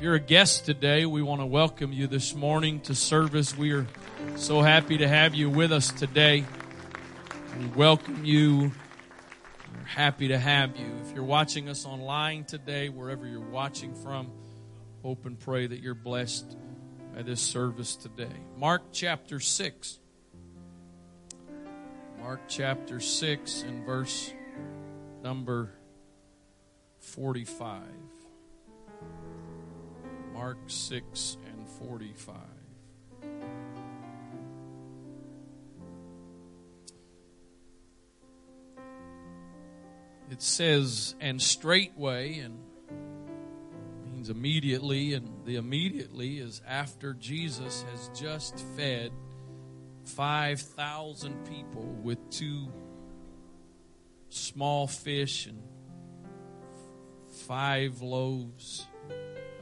If you're a guest today, we want to welcome you this morning to service. We are so happy to have you with us today. We welcome you. We're happy to have you. If you're watching us online today, wherever you're watching from, hope and pray that you're blessed by this service today. Mark chapter 6. Mark chapter 6 and verse number 45. Mark 6 and 45. It says, and straightway, and means immediately, and the immediately is after Jesus has just fed 5,000 people with two small fish and five loaves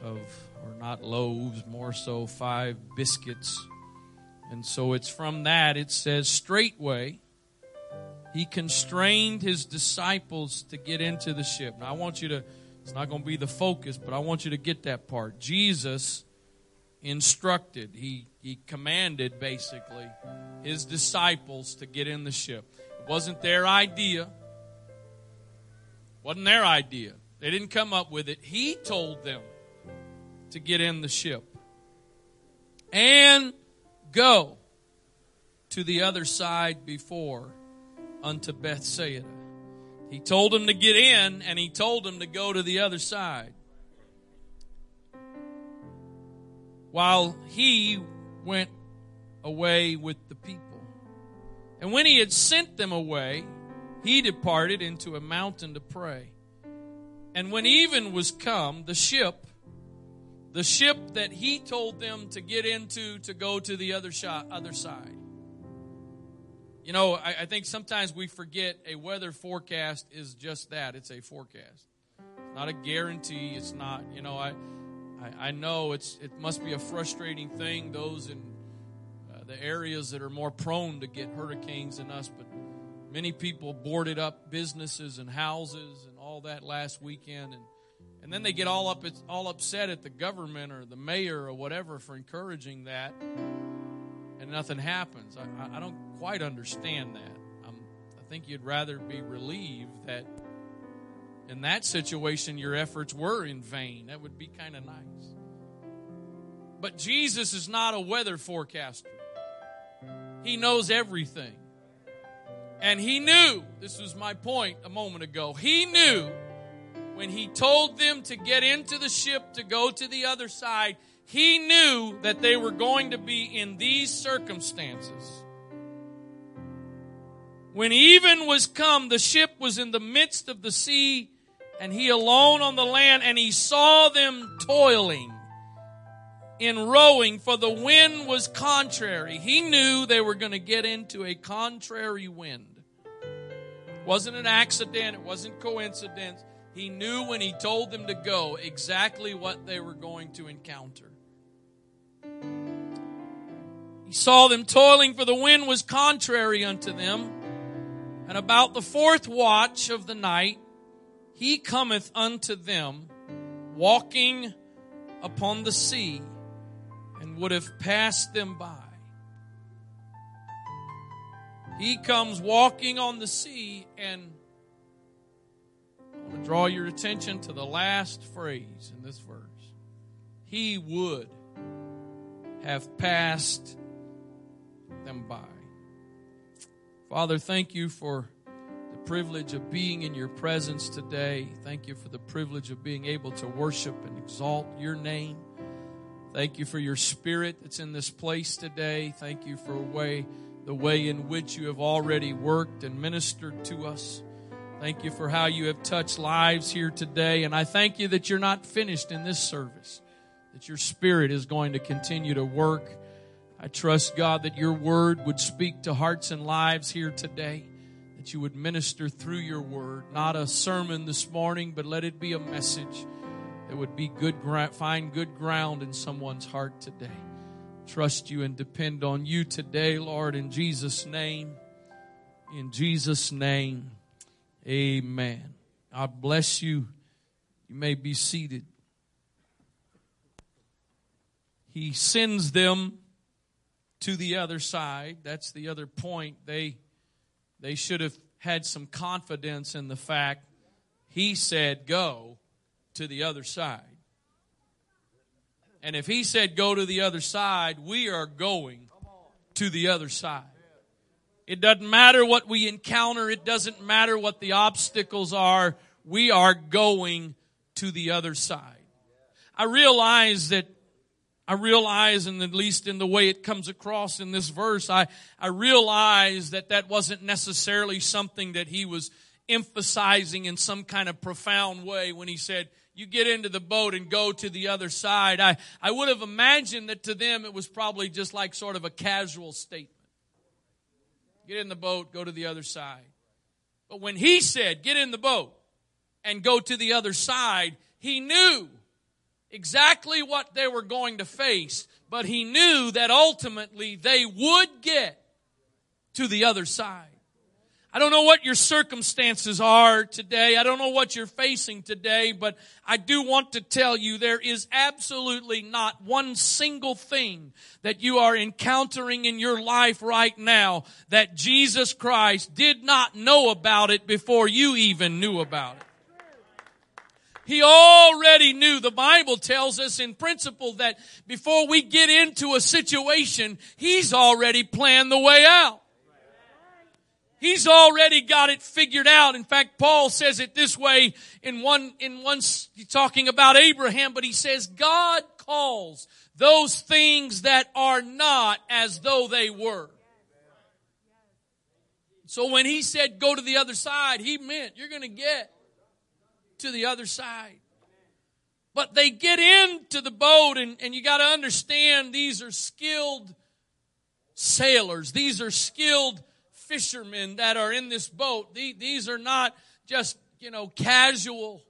of, or not loaves, more so five biscuits. And so it's from that, it says, straightway he constrained his disciples to get into the ship. Now I want you to, it's not going to be the focus, but I want you to get that part. Jesus instructed, he commanded basically his disciples to get in the ship. It wasn't their idea. Wasn't their idea. They didn't come up with it. He told them to get in the ship and go to the other side before unto Bethsaida. He told them to get in, and he told them to go to the other side. While he went away with the people. And when he had sent them away, he departed into a mountain to pray. And when even was come, the ship that he told them to get into to go to the other side. You know, I think sometimes we forget a weather forecast is just that. It's a forecast. It's not a guarantee. It's not, you know, I know it must be a frustrating thing, those in the areas that are more prone to get hurricanes than us, but many people boarded up businesses and houses and all that last weekend, and then they get all upset at the government or the mayor or whatever for encouraging that, and nothing happens. I don't quite understand that. I think you'd rather be relieved that in that situation your efforts were in vain. That would be kind of nice. But Jesus is not a weather forecaster. He knows everything. And he knew, this was my point a moment ago, he knew when he told them to get into the ship to go to the other side, he knew that they were going to be in these circumstances. When even was come, the ship was in the midst of the sea, and he alone on the land, and he saw them toiling in rowing, for the wind was contrary. He knew they were going to get into a contrary wind. It wasn't an accident. It wasn't coincidence. He knew when he told them to go exactly what they were going to encounter. He saw them toiling, for the wind was contrary unto them. And about the fourth watch of the night, he cometh unto them, walking upon the sea, and would have passed them by. He comes walking on the sea, and I want to draw your attention to the last phrase in this verse. He would have passed them by. Father, thank you for the privilege of being in your presence today. Thank you for the privilege of being able to worship and exalt your name. Thank you for your spirit that's in this place today. Thank you for the way in which you have already worked and ministered to us. Thank you for how you have touched lives here today. And I thank you that you're not finished in this service, that your spirit is going to continue to work. I trust, God, that your word would speak to hearts and lives here today, that you would minister through your word. Not a sermon this morning, but let it be a message that would be find good ground in someone's heart today. Trust you and depend on you today, Lord, in Jesus' name. In Jesus' name. Amen. God bless you. You may be seated. He sends them to the other side. That's the other point. They should have had some confidence in the fact he said go to the other side. And if he said go to the other side, we are going to the other side. It doesn't matter what we encounter. It doesn't matter what the obstacles are. We are going to the other side. I realize, and at least in the way it comes across in this verse, I realize that wasn't necessarily something that he was emphasizing in some kind of profound way when he said, you get into the boat and go to the other side. I would have imagined that to them it was probably just like sort of a casual statement. Get in the boat, go to the other side. But when he said, get in the boat and go to the other side, he knew exactly what they were going to face, but he knew that ultimately they would get to the other side. I don't know what your circumstances are today. I don't know what you're facing today, but I do want to tell you there is absolutely not one single thing that you are encountering in your life right now that Jesus Christ did not know about it before you even knew about it. He already knew. The Bible tells us in principle that before we get into a situation, He's already planned the way out. He's already got it figured out. In fact, Paul says it this way in one talking about Abraham, but he says, God calls those things that are not as though they were. So when he said go to the other side, he meant you're going to get to the other side. But they get into the boat, and you got to understand these are skilled sailors. These are skilled fishermen that are in this boat. These are not just, casual.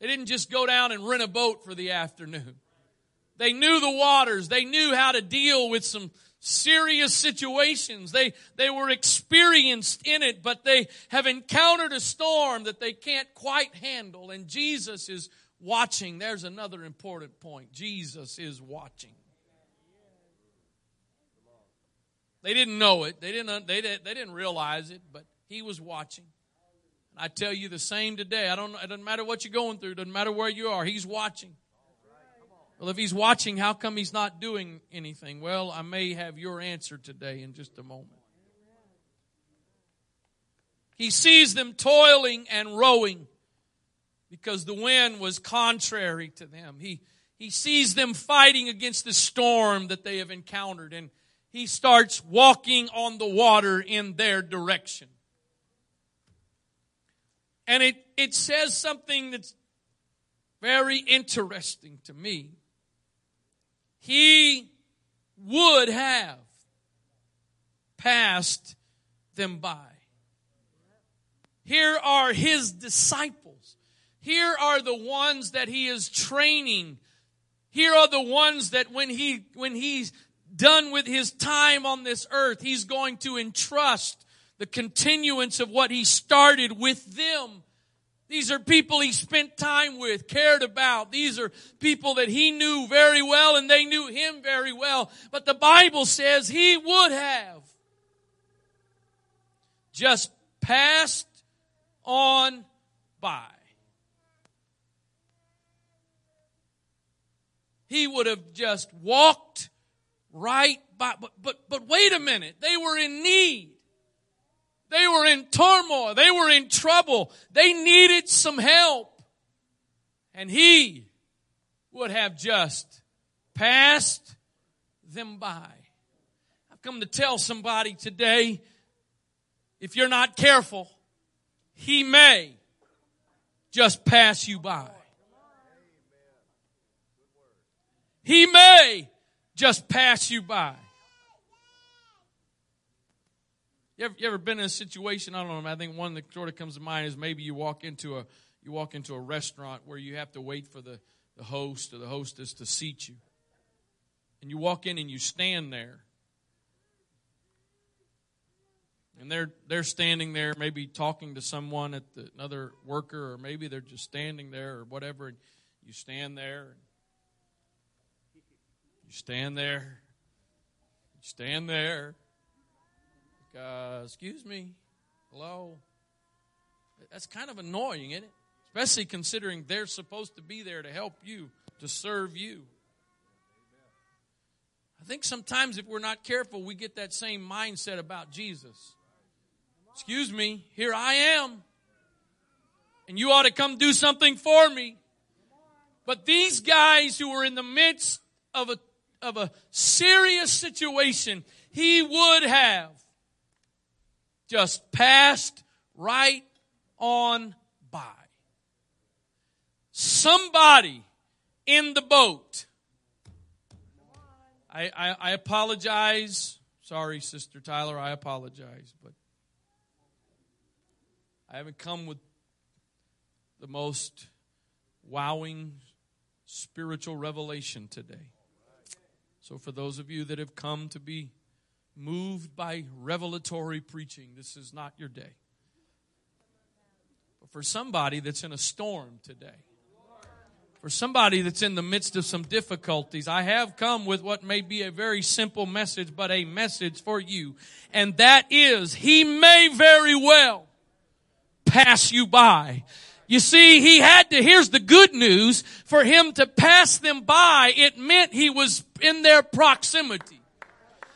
They didn't just go down and rent a boat for the afternoon. They knew the waters. They knew how to deal with some serious situations. They were experienced in it, but they have encountered a storm that they can't quite handle. And Jesus is watching. There's another important point. Jesus is watching. They didn't know it. They didn't realize it, but He was watching. And I tell you the same today. It doesn't matter what you're going through. It doesn't matter where you are. He's watching. Well, if He's watching, how come He's not doing anything? Well, I may have your answer today in just a moment. He sees them toiling and rowing because the wind was contrary to them. He sees them fighting against the storm that they have encountered, and He starts walking on the water in their direction. And it says something that's very interesting to me. He would have passed them by. Here are His disciples. Here are the ones that He is training. Here are the ones that when He's done with His time on this earth, He's going to entrust the continuance of what He started with them. These are people He spent time with, cared about. These are people that He knew very well, and they knew Him very well. But the Bible says He would have just passed on by. He would have just walked right by. But wait a minute. They were in need. They were in turmoil. They were in trouble. They needed some help. And He would have just passed them by. I've come to tell somebody today, if you're not careful, He may just pass you by. He may just pass you by. You ever been in a situation? I don't know. I think one that sort of comes to mind is maybe you walk into a restaurant where you have to wait for the host or the hostess to seat you, and you walk in and you stand there, and they're standing there, maybe talking to someone at another worker, or maybe they're just standing there or whatever. And you stand there, stand there. Stand there. Excuse me. Hello. That's kind of annoying, isn't it? Especially considering they're supposed to be there to help you, to serve you. I think sometimes if we're not careful, we get that same mindset about Jesus. Excuse me, here I am. And you ought to come do something for me. But these guys who were in the midst of a serious situation, he would have just passed right on by. Somebody in the boat. I apologize. Sorry, Sister Tyler, I apologize, but I haven't come with the most wowing spiritual revelation today. So for those of you that have come to be moved by revelatory preaching, this is not your day. But for somebody that's in a storm today, for somebody that's in the midst of some difficulties, I have come with what may be a very simple message, but a message for you. And that is, he may very well pass you by. You see, he had to, here's the good news, for him to pass them by, it meant he was in their proximity.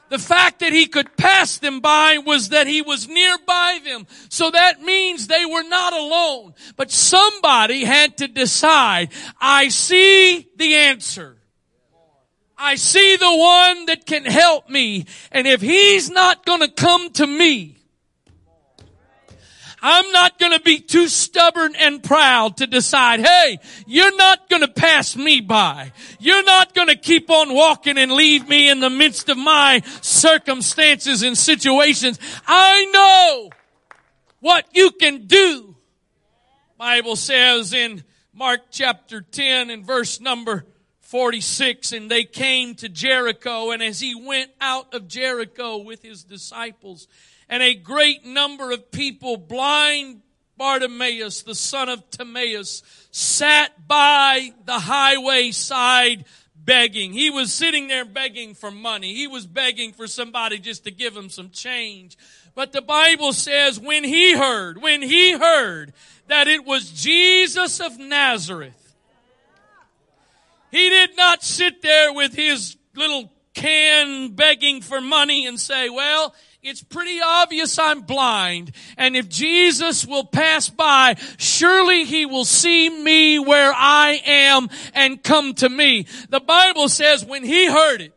The fact that he could pass them by was that he was nearby them. So that means they were not alone. But somebody had to decide, I see the answer. I see the one that can help me. And if he's not going to come to me, I'm not going to be too stubborn and proud to decide, hey, you're not going to pass me by. You're not going to keep on walking and leave me in the midst of my circumstances and situations. I know what you can do. Bible says in Mark chapter 10 and verse number 46, and they came to Jericho, and as he went out of Jericho with his disciples, and a great number of people, blind Bartimaeus, the son of Timaeus, sat by the highway side begging. He was sitting there begging for money. He was begging for somebody just to give him some change. But the Bible says when he heard that it was Jesus of Nazareth, he did not sit there with his little can begging for money and say, well, it's pretty obvious I'm blind, and if Jesus will pass by, surely he will see me where I am and come to me. The Bible says when he heard it,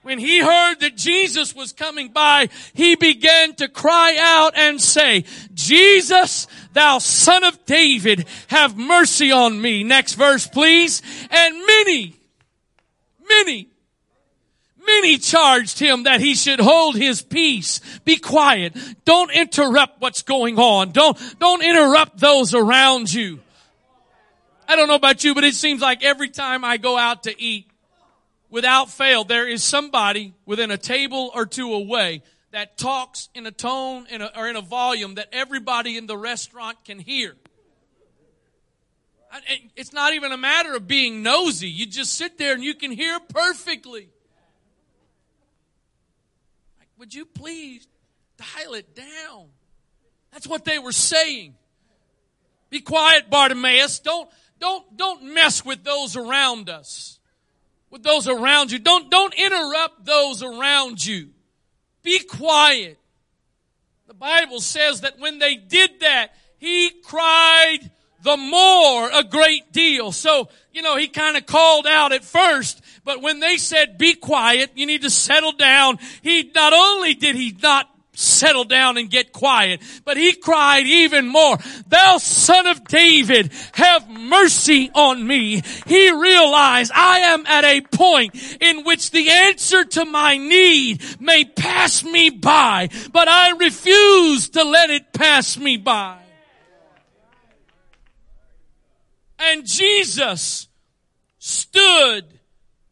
when he heard that Jesus was coming by, he began to cry out and say, Jesus, thou son of David, have mercy on me. Next verse, please. And many charged him that he should hold his peace. Be quiet. Don't interrupt what's going on. Don't interrupt those around you. I don't know about you, but it seems like every time I go out to eat, without fail, there is somebody within a table or two away that talks in a tone or in a volume that everybody in the restaurant can hear. It's not even a matter of being nosy. You just sit there and you can hear perfectly. Would you please dial it down? That's what they were saying. Be quiet, Bartimaeus. Don't mess with those around us. With those around you. Don't interrupt those around you. Be quiet. The Bible says that when they did that, he cried the more a great deal. So, he kind of called out at first. But when they said, be quiet, you need to settle down, he not only did he not settle down and get quiet, but he cried even more, thou son of David, have mercy on me. He realized I am at a point in which the answer to my need may pass me by, but I refuse to let it pass me by. And Jesus stood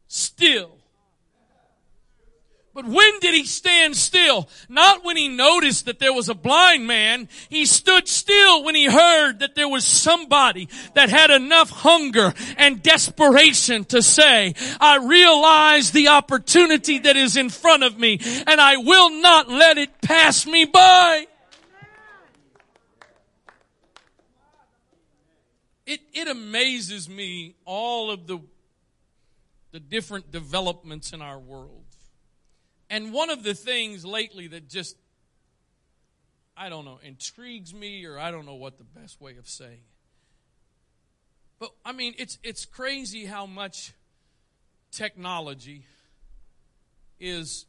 still. But when did he stand still? Not when he noticed that there was a blind man. He stood still when he heard that there was somebody that had enough hunger and desperation to say, I realize the opportunity that is in front of me, and I will not let it pass me by. It amazes me, all of the different developments in our world. And one of the things lately that just, I don't know, intrigues me, or I don't know what the best way of saying it. But, I mean, it's crazy how much technology is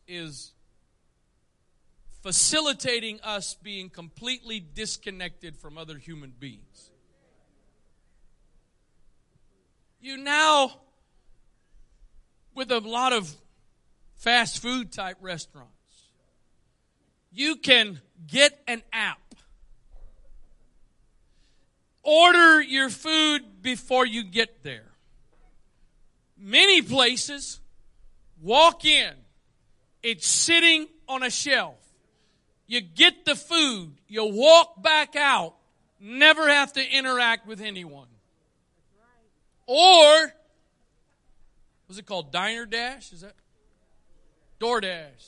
facilitating us being completely disconnected from other human beings. You now, with a lot of fast food type restaurants, you can get an app. Order your food before you get there. Many places, walk in, it's sitting on a shelf. You get the food, you walk back out, never have to interact with anyone. Or, was it called Diner Dash? Is that? DoorDash,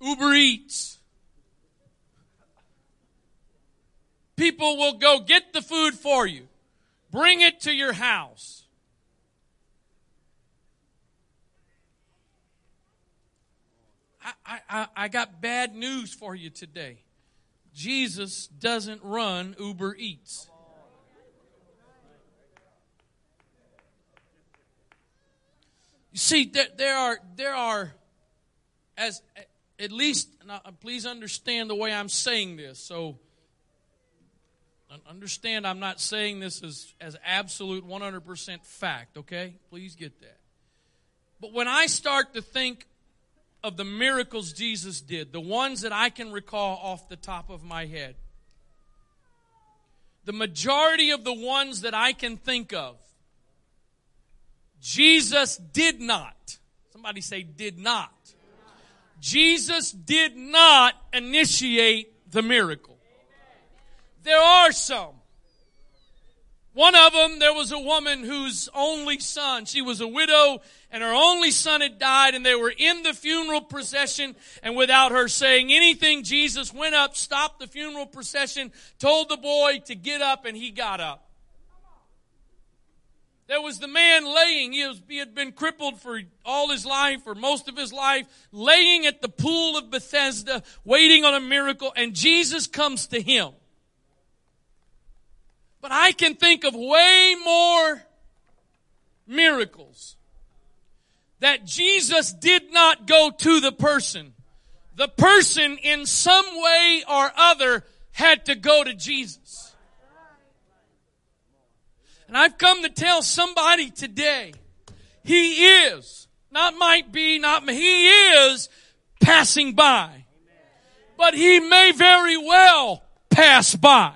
Uber Eats. People will go get the food for you, bring it to your house. I got bad news for you today. Jesus doesn't run Uber Eats. You see, there are, as at least, and please understand the way I'm saying this. So, understand I'm not saying this as absolute 100% fact, okay? Please get that. But when I start to think of the miracles Jesus did, the ones that I can recall off the top of my head, the majority of the ones that I can think of, Jesus did not. Somebody say did not. Jesus did not initiate the miracle. There are some. One of them, there was a woman whose only son, she was a widow, and her only son had died, and they were in the funeral procession, and without her saying anything, Jesus went up, stopped the funeral procession, told the boy to get up, and he got up. There was the man laying. He had been crippled for all his life, or most of his life, laying at the pool of Bethesda, waiting on a miracle, and Jesus comes to him. But I can think of way more miracles that Jesus did not go to the person. The person, in some way or other, had to go to Jesus. And I've come to tell somebody today, he is, not might be, not me, he is passing by. Amen. But he may very well pass by.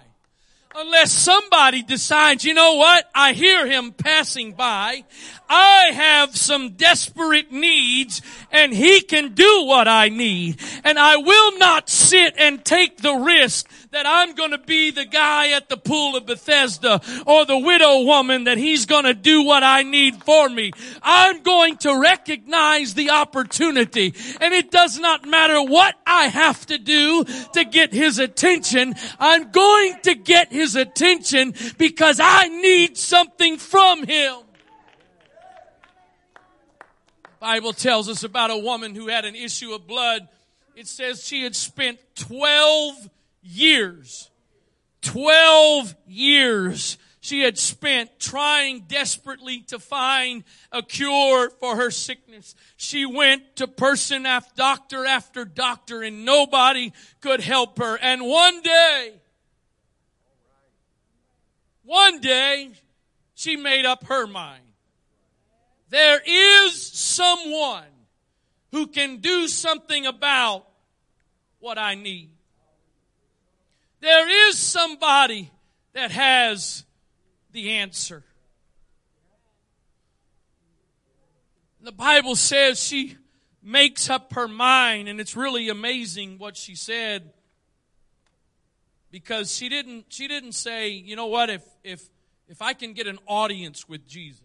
Unless somebody decides, you know what, I hear him passing by. I have some desperate needs, and he can do what I need. And I will not sit and take the risk that I'm going to be the guy at the pool of Bethesda or the widow woman that he's going to do what I need for me. I'm going to recognize the opportunity, and it does not matter what I have to do to get his attention. I'm going to get his attention because I need something from him. The Bible tells us about a woman who had an issue of blood. It says she had spent 12 years she had spent trying desperately to find a cure for her sickness. She went to person after doctor after doctor, and nobody could help her. And one day, she made up her mind. There is someone who can do something about what I need. There is somebody that has the answer. The Bible says she makes up her mind, and it's really amazing what she said, because she didn't say, you know what, if I can get an audience with Jesus,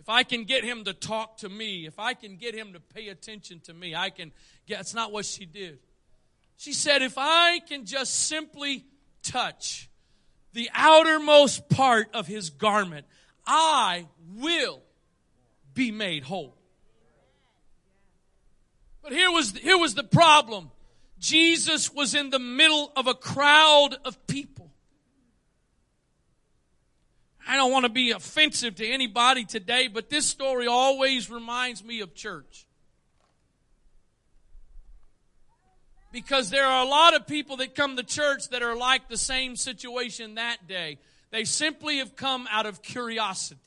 if I can get him to talk to me, if I can get him to pay attention to me, I can get. That's not what she did. She said, if I can just simply touch the outermost part of his garment, I will be made whole. But here was the problem. Jesus was in the middle of a crowd of people. I don't want to be offensive to anybody today, but this story always reminds me of church. Because there are a lot of people that come to church that are like the same situation that day. They simply have come out of curiosity.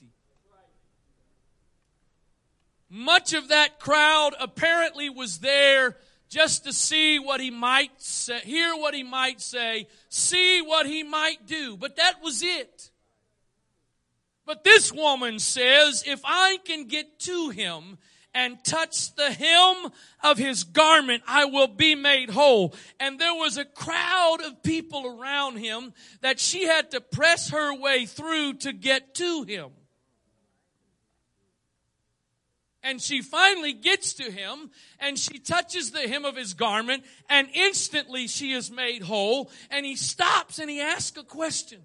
Much of that crowd apparently was there just to see what he might say, hear what he might say, see what he might do. But that was it. But this woman says, if I can get to him and touch the hem of his garment, I will be made whole. And there was a crowd of people around him that she had to press her way through to get to him. And she finally gets to him, and she touches the hem of his garment, and instantly she is made whole. And he stops and he asks a question.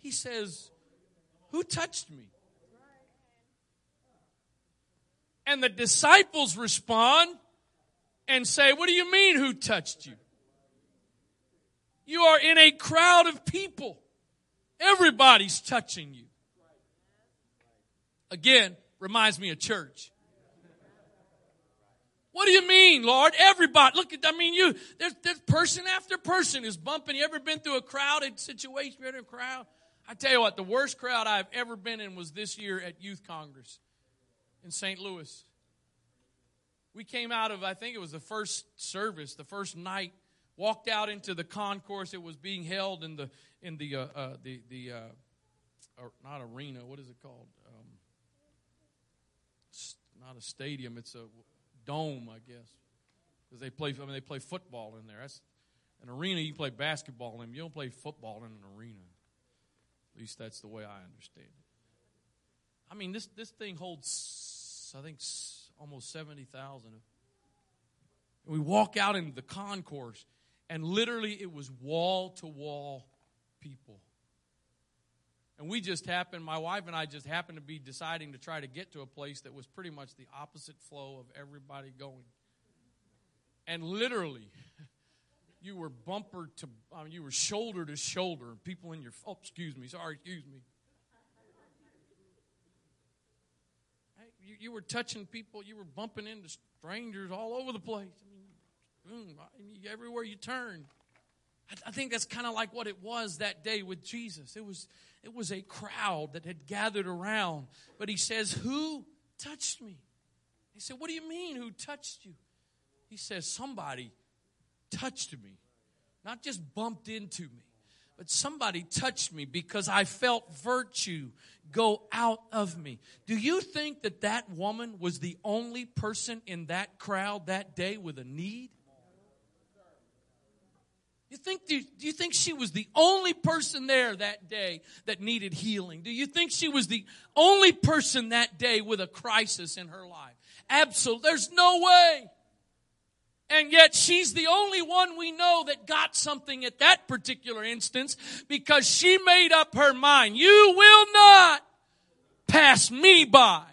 He says, who touched me? And the disciples respond and say, what do you mean, who touched you? You are in a crowd of people. Everybody's touching you. Again, reminds me of church. What do you mean, Lord? Everybody, look at, I mean, you, there's person after person is bumping. You ever been through a crowded situation? You're in a crowd? I tell you what, the worst crowd I've ever been in was this year at Youth Congress in St. Louis. We came out of, I think it was the first service, the first night, walked out into the concourse. It was being held in the not arena, what is it called? Not a stadium, it's a dome, I guess. Because they play football in there. That's an arena you play basketball in. You don't play football in an arena. At least that's the way I understand it. I mean, this thing holds, I think, almost 70,000. We walk out into the concourse, and literally it was wall-to-wall people. And my wife and I just happened to be deciding to try to get to a place that was pretty much the opposite flow of everybody going. And literally, you were you were shoulder to shoulder, and people in your, excuse me. You were touching people, you were bumping into strangers all over the place. I mean, everywhere you turned. I think that's kind of like what it was that day with Jesus. It was a crowd that had gathered around. But he says, who touched me? He said, what do you mean, who touched you? He says, somebody touched me. Not just bumped into me, but somebody touched me because I felt virtue go out of me. Do you think that woman was the only person in that crowd that day with a need? Do you think she was the only person there that day that needed healing? Do you think she was the only person that day with a crisis in her life? Absolutely. There's no way. And yet she's the only one we know that got something at that particular instance because she made up her mind. You will not pass me by.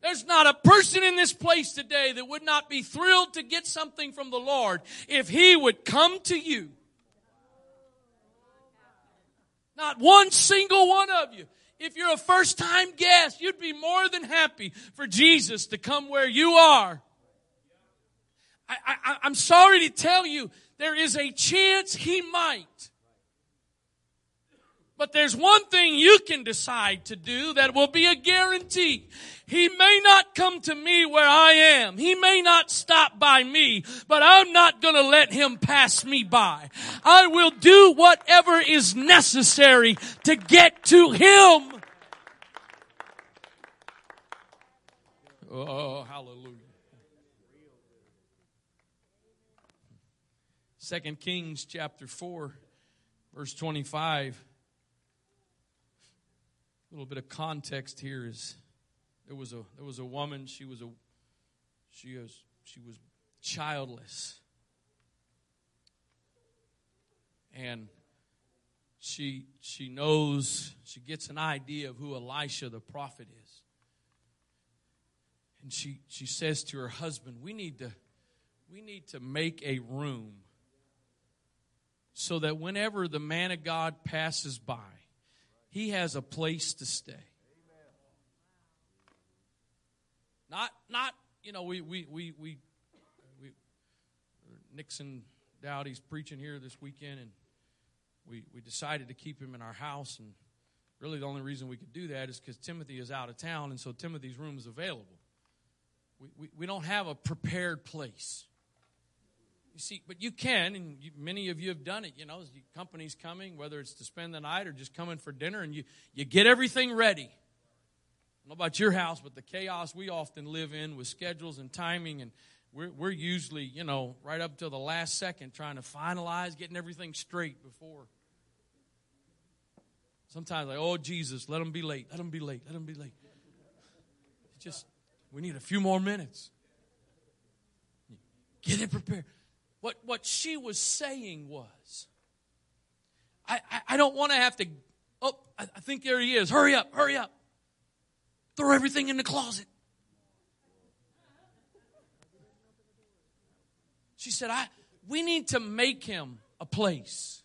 There's not a person in this place today that would not be thrilled to get something from the Lord if He would come to you. Not one single one of you. If you're a first-time guest, you'd be more than happy for Jesus to come where you are. I'm sorry to tell you, there is a chance He might. But there's one thing you can decide to do that will be a guarantee. He may not come to me where I am. He may not stop by me, but I'm not going to let him pass me by. I will do whatever is necessary to get to him. Oh, hallelujah. 2 Kings chapter 4, verse 25. A little bit of context here is there was a woman, she was childless. And she knows, she gets an idea of who Elisha the prophet is. And she says to her husband, we need to make a room so that whenever the man of God passes by, he has a place to stay. Not you know, we Nixon Dowdy's preaching here this weekend, and we decided to keep him in our house, and really the only reason we could do that is because Timothy is out of town, and so Timothy's room is available. We don't have a prepared place. You see, but you can, and many of you have done it. You know, company's coming, whether it's to spend the night or just coming for dinner, and you get everything ready. I don't know about your house, but the chaos we often live in with schedules and timing, and we're usually, you know, right up till the last second trying to finalize, getting everything straight before. Sometimes like, oh, Jesus, let them be late, let them be late, let them be late. We need a few more minutes. Get it prepared. What she was saying was, I don't want to have to, I think there he is. Hurry up. Throw everything in the closet. She said, we need to make him a place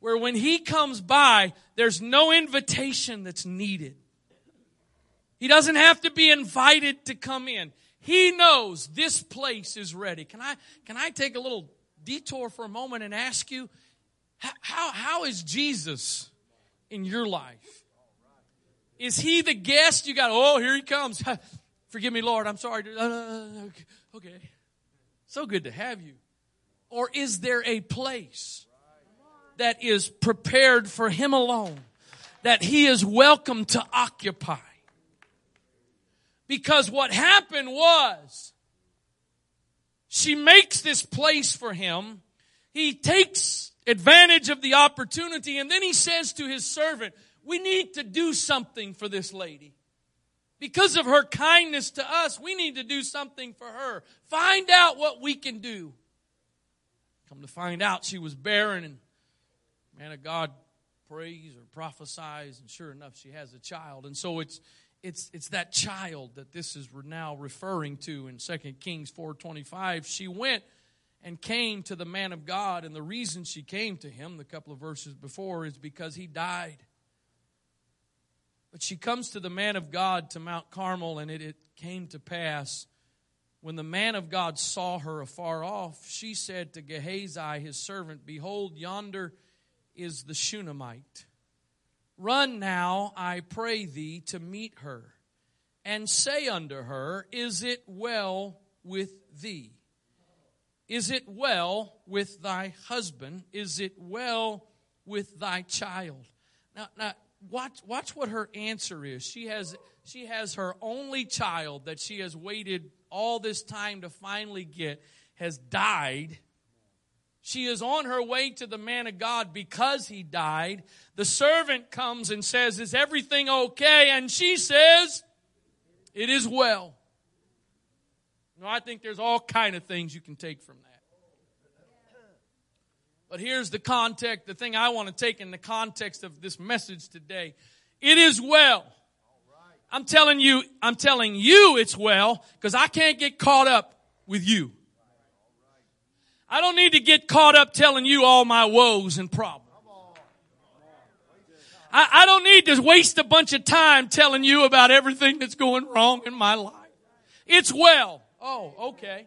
where when he comes by, there's no invitation that's needed. He doesn't have to be invited to come in. He knows this place is ready. Can I take a little detour for a moment and ask you, how is Jesus in your life? Is he the guest you got? Oh, here he comes. Forgive me, Lord. I'm sorry. Okay. So good to have you. Or is there a place that is prepared for him alone, that he is welcome to occupy? Because what happened was, she makes this place for him. He takes advantage of the opportunity, and then he says to his servant, we need to do something for this lady. Because of her kindness to us, we need to do something for her. Find out what we can do. Come to find out, she was barren, and man of God prays or prophesies, and sure enough, she has a child. And so it's that child that this is now referring to in 2 Kings 4:25. She went and came to the man of God, and the reason she came to him, the couple of verses before, is because he died. But she comes to the man of God to Mount Carmel, and it came to pass, when the man of God saw her afar off, she said to Gehazi, his servant, behold, yonder is the Shunammite. Run now, I pray thee, to meet her, and say unto her, is it well with thee? Is it well with thy husband? Is it well with thy child? Now watch what her answer is. She has her only child that she has waited all this time to finally get, has died. She is on her way to the man of God because he died. The servant comes and says, is everything okay? And she says, it is well. Now, I think there's all kind of things you can take from that. But here's the context, the thing I want to take in the context of this message today. It is well. I'm telling you it's well, because I can't get caught up with you. I don't need to get caught up telling you all my woes and problems. I don't need to waste a bunch of time telling you about everything that's going wrong in my life. It's well. Oh, okay.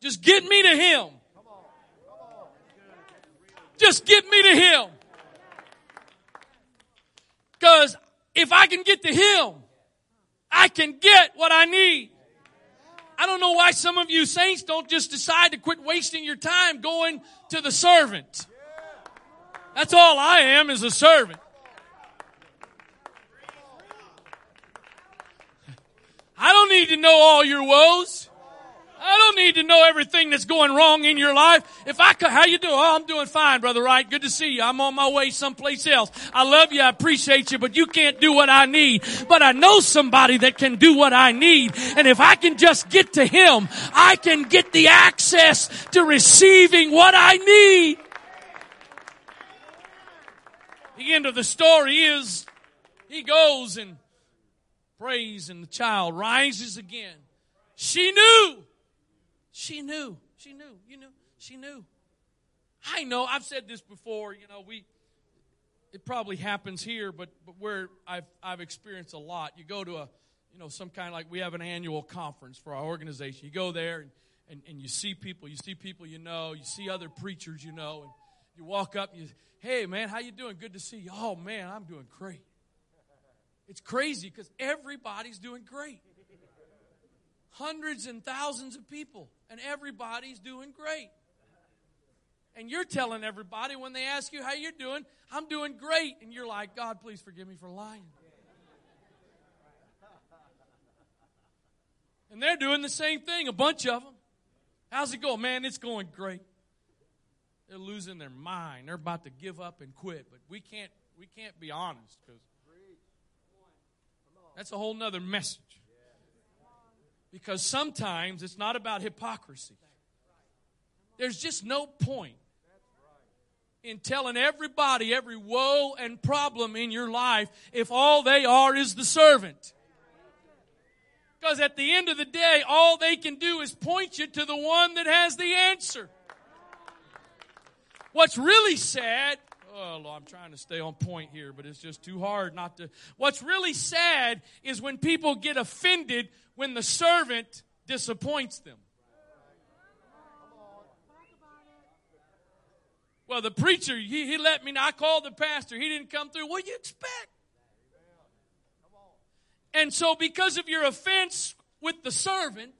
Just get me to him. Just get me to him. Because if I can get to him, I can get what I need. I don't know why some of you saints don't just decide to quit wasting your time going to the servant. That's all I am, is a servant. I don't need to know all your woes. I don't need to know everything that's going wrong in your life. How you doing? Oh, I'm doing fine, Brother Wright. Good to see you. I'm on my way someplace else. I love you. I appreciate you, but you can't do what I need. But I know somebody that can do what I need. And if I can just get to him, I can get the access to receiving what I need. The end of the story is he goes and prays and the child rises again. She knew. She knew. I know, I've said this before, it probably happens here, but where I've experienced a lot. You go to some kind, like we have an annual conference for our organization. You go there and you see people you see other preachers and you walk up and hey man, how you doing? Good to see you. Oh man, I'm doing great. It's crazy because everybody's doing great. Hundreds and thousands of people, and everybody's doing great. And you're telling everybody when they ask you how you're doing, I'm doing great. And you're like, God, please forgive me for lying. And they're doing the same thing, a bunch of them. How's it going? Man, it's going great. They're losing their mind. They're about to give up and quit. But we can't be honest because that's a whole nother message. Because sometimes it's not about hypocrisy. There's just no point in telling everybody every woe and problem in your life if all they are is the servant. Because at the end of the day, all they can do is point you to the one that has the answer. What's really sad, oh, Lord, I'm trying to stay on point here, but it's just too hard not to. What's really sad is when people get offended when the servant disappoints them. Well, the preacher, he let me know. I called the pastor. He didn't come through. What do you expect? And so because of your offense with the servant,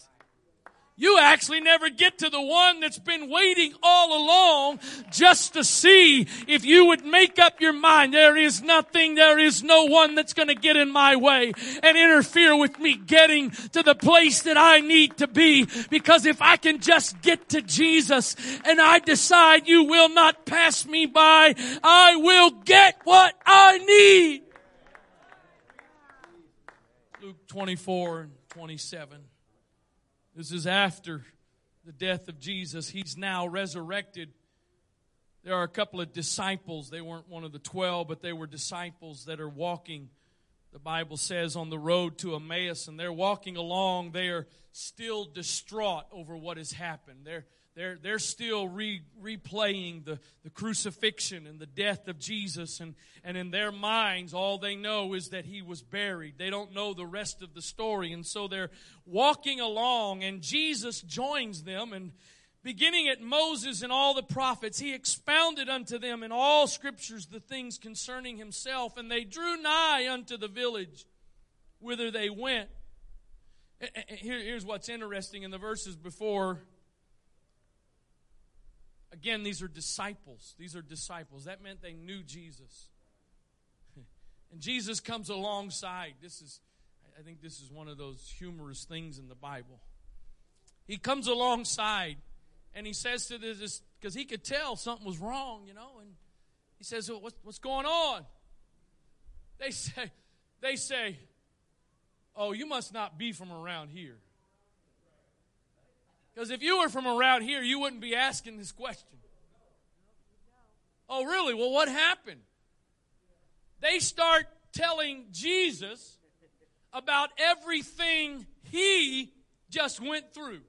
you actually never get to the one that's been waiting all along just to see if you would make up your mind. There is nothing, there is no one that's going to get in my way and interfere with me getting to the place that I need to be. Because if I can just get to Jesus and I decide you will not pass me by, I will get what I need. Luke 24 and 27. This is after the death of Jesus. He's now resurrected. There are a couple of disciples. They weren't one of the 12, but they were disciples that are walking, the Bible says, on the road to Emmaus. And they're walking along. They are still distraught over what has happened. They're still replaying the crucifixion and the death of Jesus. And in their minds, all they know is that he was buried. They don't know the rest of the story. And so they're walking along, and Jesus joins them. And beginning at Moses and all the prophets, he expounded unto them in all scriptures the things concerning himself. And they drew nigh unto the village whither they went. Here's what's interesting in the verses before. Again, these are disciples. That meant they knew Jesus. And Jesus comes alongside. I think this is one of those humorous things in the Bible. He comes alongside and he says to this, because he could tell something was wrong, and he says, well, what's going on? They say, oh, you must not be from around here. Because if you were from around here, you wouldn't be asking this question. Oh, really? Well, what happened? They start telling Jesus about everything he just went through.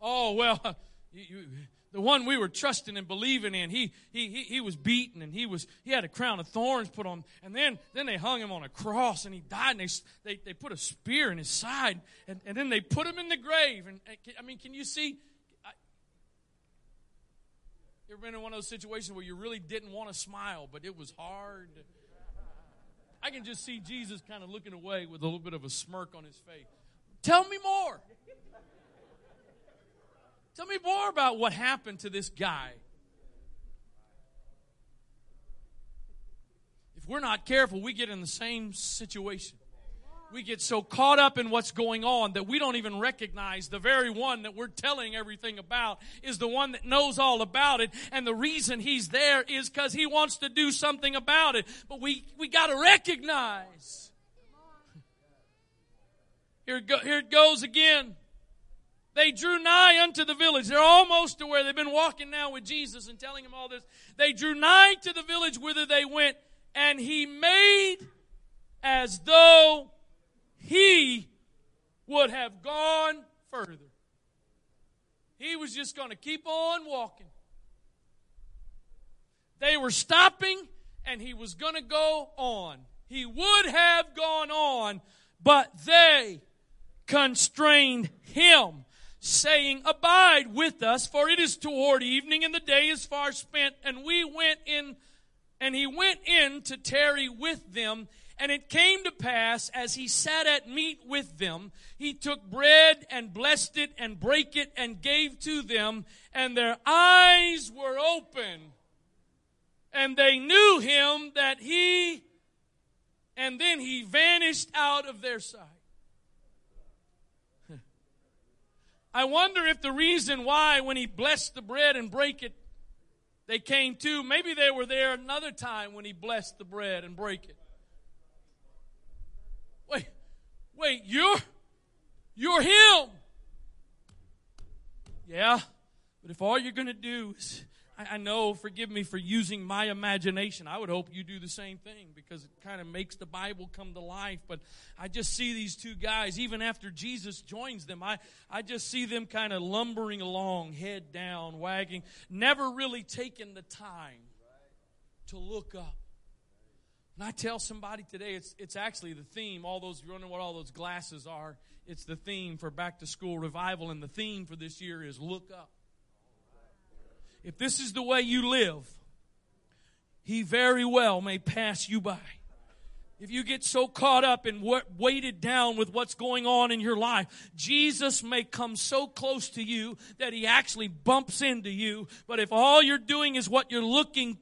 Oh, well, the one we were trusting and believing in, he was beaten and he had a crown of thorns put on, and then they hung him on a cross and he died, and they put a spear in his side, and then they put him in the grave. And I mean, can you see? You ever been in one of those situations where you really didn't want to smile, but it was hard? I can just see Jesus kind of looking away with a little bit of a smirk on his face. Tell me more. Tell me more about what happened to this guy. If we're not careful, we get in the same situation. We get so caught up in what's going on that we don't even recognize the very one that we're telling everything about is the one that knows all about it. And the reason he's there is because he wants to do something about it. But we got to recognize. Here it goes again. They drew nigh unto the village. They're almost to where they've been walking now with Jesus and telling him all this. They drew nigh to the village whither they went, and he made as though he would have gone further. He was just going to keep on walking. They were stopping, and he was going to go on. He would have gone on, but they constrained him, saying, "Abide with us, for it is toward evening, and the day is far spent." And he went in to tarry with them. And it came to pass, as he sat at meat with them, he took bread and blessed it and brake it and gave to them. And their eyes were open, and they knew him that he, and then he vanished out of their sight. I wonder if the reason why when he blessed the bread and brake it, they came to, maybe they were there another time when he blessed the bread and brake it. Wait, you're him. Yeah, but if all you're going to do is, I know, forgive me for using my imagination. I would hope you do the same thing because it kind of makes the Bible come to life. But I just see these two guys, even after Jesus joins them, I just see them kind of lumbering along, head down, wagging, never really taking the time to look up. And I tell somebody today, it's actually the theme. All those, if you're wondering what all those glasses are, it's the theme for back to school revival, and the theme for this year is look up. If this is the way you live, he very well may pass you by. If you get so caught up and weighted down with what's going on in your life, Jesus may come so close to you that he actually bumps into you. But if all you're doing is what you're looking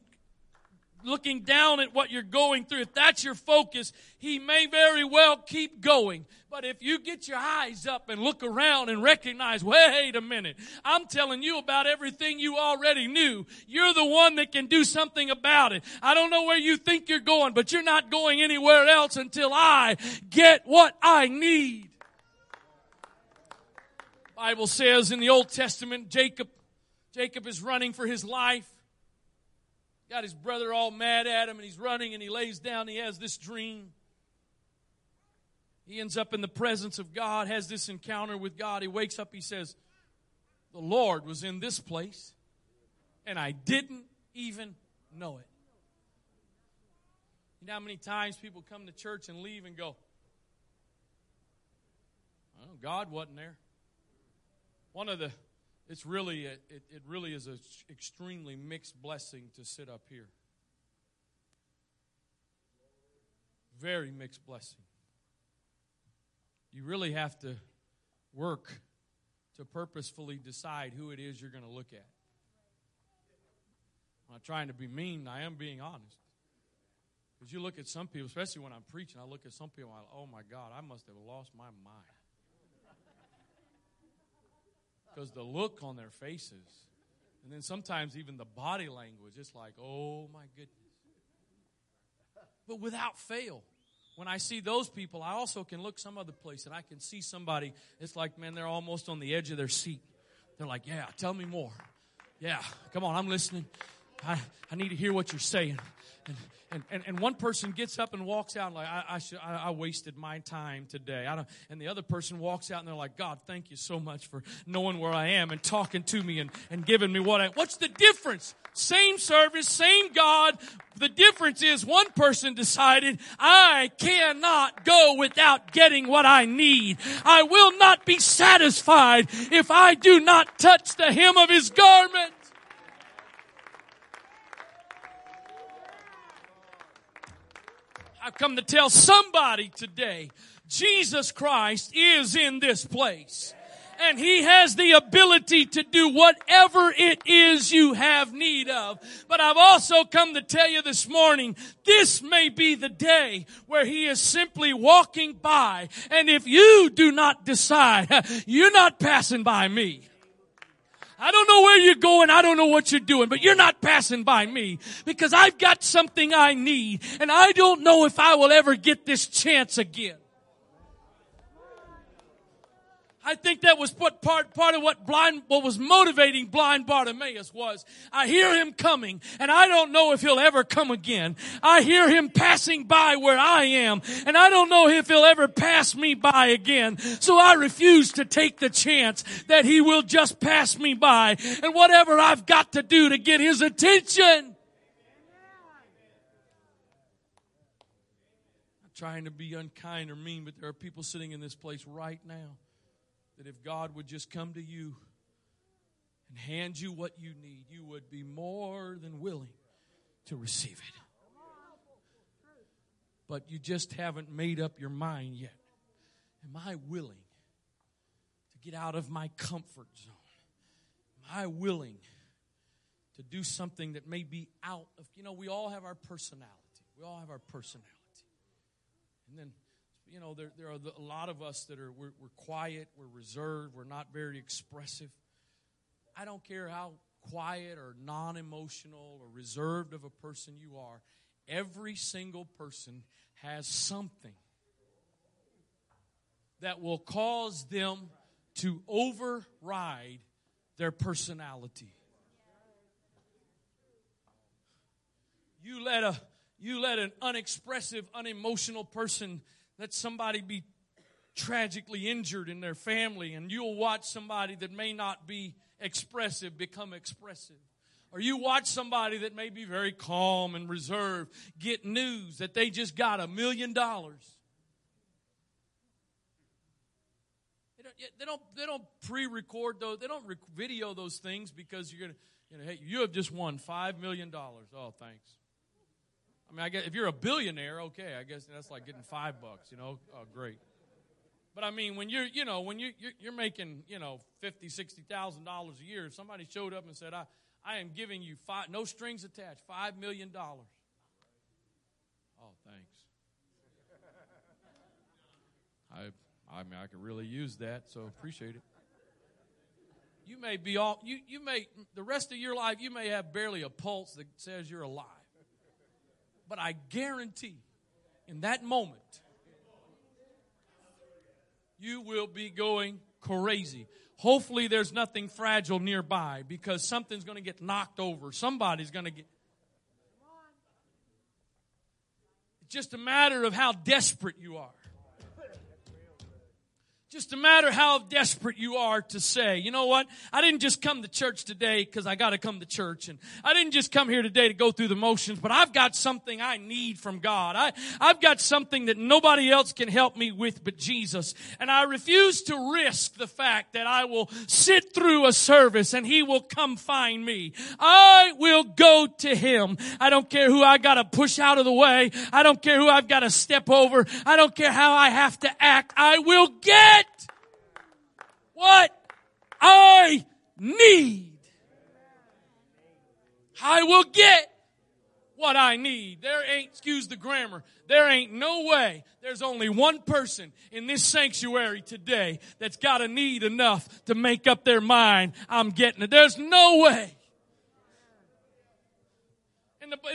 down at what you're going through, if that's your focus, he may very well keep going. But if you get your eyes up and look around and recognize, wait a minute, I'm telling you about everything you already knew. You're the one that can do something about it. I don't know where you think you're going, but you're not going anywhere else until I get what I need. The Bible says in the Old Testament, Jacob is running for his life. Got his brother all mad at him, and he's running, and he lays down, he has this dream. He ends up in the presence of God, has this encounter with God. He wakes up, he says, "The Lord was in this place, and I didn't even know it." You know how many times people come to church and leave and go, "Oh, God wasn't there." It really is an extremely mixed blessing to sit up here. Very mixed blessing. You really have to work to purposefully decide who it is you're going to look at. I'm not trying to be mean. I am being honest. Because you look at some people, especially when I'm preaching, I look at some people, oh my God, I must have lost my mind. Because the look on their faces, and then sometimes even the body language, it's like, oh my goodness. But without fail, when I see those people, I also can look some other place, and I can see somebody, it's like, man, they're almost on the edge of their seat. They're like, yeah, tell me more. Yeah, come on, I'm listening. I need to hear what you're saying. And one person gets up and walks out like, I wasted my time today. And the other person walks out and they're like, God, thank you so much for knowing where I am and talking to me and giving me what's the difference? Same service, same God. The difference is one person decided, I cannot go without getting what I need. I will not be satisfied if I do not touch the hem of his garment. I've come to tell somebody today, Jesus Christ is in this place. And He has the ability to do whatever it is you have need of. But I've also come to tell you this morning, this may be the day where He is simply walking by. And if you do not decide, you're not passing by me. I don't know where you're going. I don't know what you're doing, but you're not passing by me because I've got something I need, and I don't know if I will ever get this chance again. I think that was what part of what was motivating blind Bartimaeus was. I hear him coming, and I don't know if he'll ever come again. I hear him passing by where I am, and I don't know if he'll ever pass me by again. So I refuse to take the chance that he will just pass me by, and whatever I've got to do to get his attention. I'm trying to be unkind or mean, but there are people sitting in this place right now that if God would just come to you and hand you what you need, you would be more than willing to receive it. But you just haven't made up your mind yet. Am I willing to get out of my comfort zone? Am I willing to do something that may be out of, we all have our personality. We all have our personality. And then there are a lot of us that are, we're quiet, we're reserved, we're not very expressive. I don't care how quiet or non-emotional or reserved of a person you are. Every single person has something that will cause them to override their personality. You let an unexpressive, unemotional person. Let somebody be tragically injured in their family, and you'll watch somebody that may not be expressive become expressive. Or you watch somebody that may be very calm and reserved get news that they just got $1 million. They don't pre-record those. They don't video those things because you're gonna, hey, you have just won $5 million. Oh, thanks. I mean, I guess if you're a billionaire, okay, I guess that's like getting $5, Oh, great. But I mean, when you're making, $50,000, $60,000 a year, if somebody showed up and said, I am giving you no strings attached, $5 million. Oh, thanks. I could really use that, so appreciate it. You may be the rest of your life, you may have barely a pulse that says you're alive. But I guarantee in that moment, you will be going crazy. Hopefully there's nothing fragile nearby because something's going to get knocked over. Somebody's going to get... It's just a matter of how desperate you are. Just a matter how desperate you are to say, you know what? I didn't just come to church today because I got to come to church. And I didn't just come here today to go through the motions, but I've got something I need from God. I've got something that nobody else can help me with but Jesus. And I refuse to risk the fact that I will sit through a service and He will come find me. I will go to Him. I don't care who I got to push out of the way. I don't care who I've got to step over. I don't care how I have to act. I will get what I need. I will get what I need. There ain't, excuse the grammar, there ain't no way there's only one person in this sanctuary today that's got a need enough to make up their mind, I'm getting it. There's no way.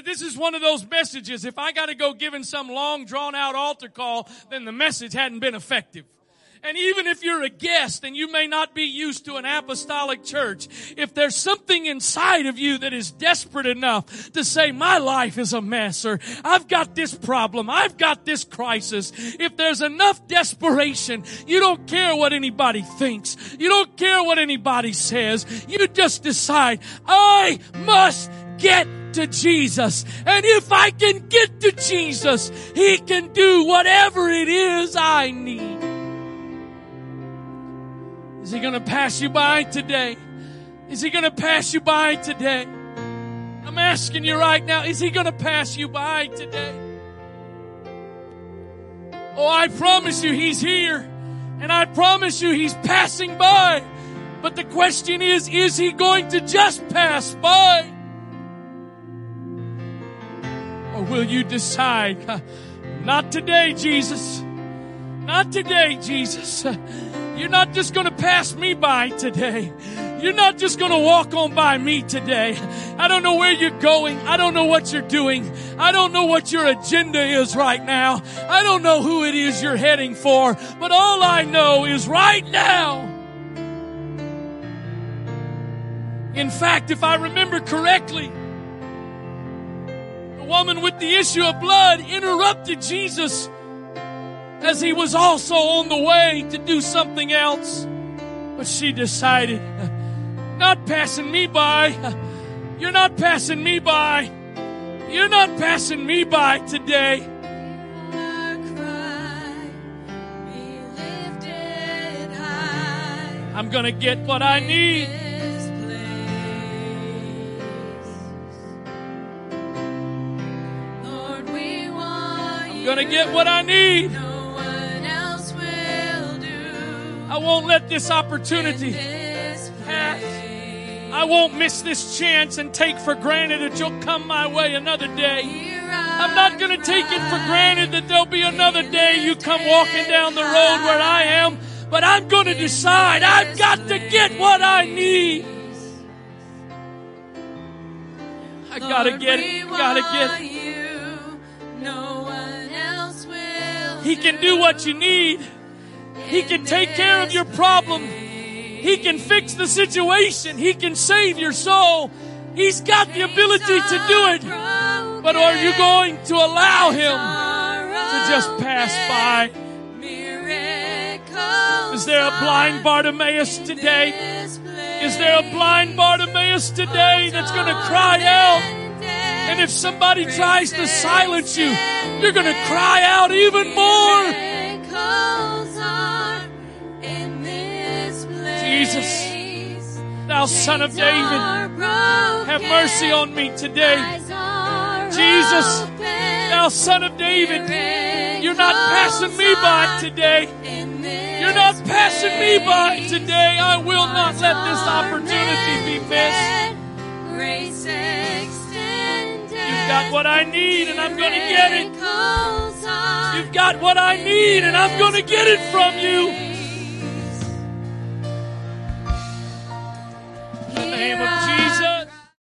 This is one of those messages, if I got to go giving some long drawn out altar call, then the message hadn't been effective. And even if you're a guest and you may not be used to an apostolic church, if there's something inside of you that is desperate enough to say, my life is a mess, or I've got this problem, I've got this crisis, if there's enough desperation, you don't care what anybody thinks. You don't care what anybody says. You just decide, I must get to Jesus. And if I can get to Jesus, He can do whatever it is I need. Is He going to pass you by today? Is He going to pass you by today? I'm asking you right now, is He going to pass you by today? Oh, I promise you, He's here. And I promise you, he's passing by. But the question is he going to just pass by? Or will you decide, not today, Jesus. Not today, Jesus. You're not just going to pass me by today. You're not just going to walk on by me today. I don't know where you're going. I don't know what you're doing. I don't know what your agenda is right now. I don't know who it is you're heading for. But all I know is right now. In fact, if I remember correctly, the woman with the issue of blood interrupted Jesus as he was also on the way to do something else. But she decided, not passing me by. You're not passing me by. You're not passing me by today. I'm going to get what I need. I'm going to get what I need. I won't let this opportunity pass. I won't miss this chance and take for granted that you'll come my way another day. I'm not going to take it for granted that there'll be another day you come walking down the road where I am, but I'm going to decide I've got to get what I need. I got to get it. I got to get it. He can do what you need. He can take care of your problem. He can fix the situation. He can save your soul. He's got the ability to do it. But are you going to allow him to just pass by? Is there a blind Bartimaeus today? Is there a blind Bartimaeus today that's going to cry out? And if somebody tries to silence you, you're going to cry out even more. Jesus, thou Son of David, have mercy on me today. Jesus, thou Son of David, you're not passing me by today. You're not passing me by today. I will not let this opportunity be missed. You've got what I need, and I'm going to get it. You've got what I need, and I'm going to get it from you.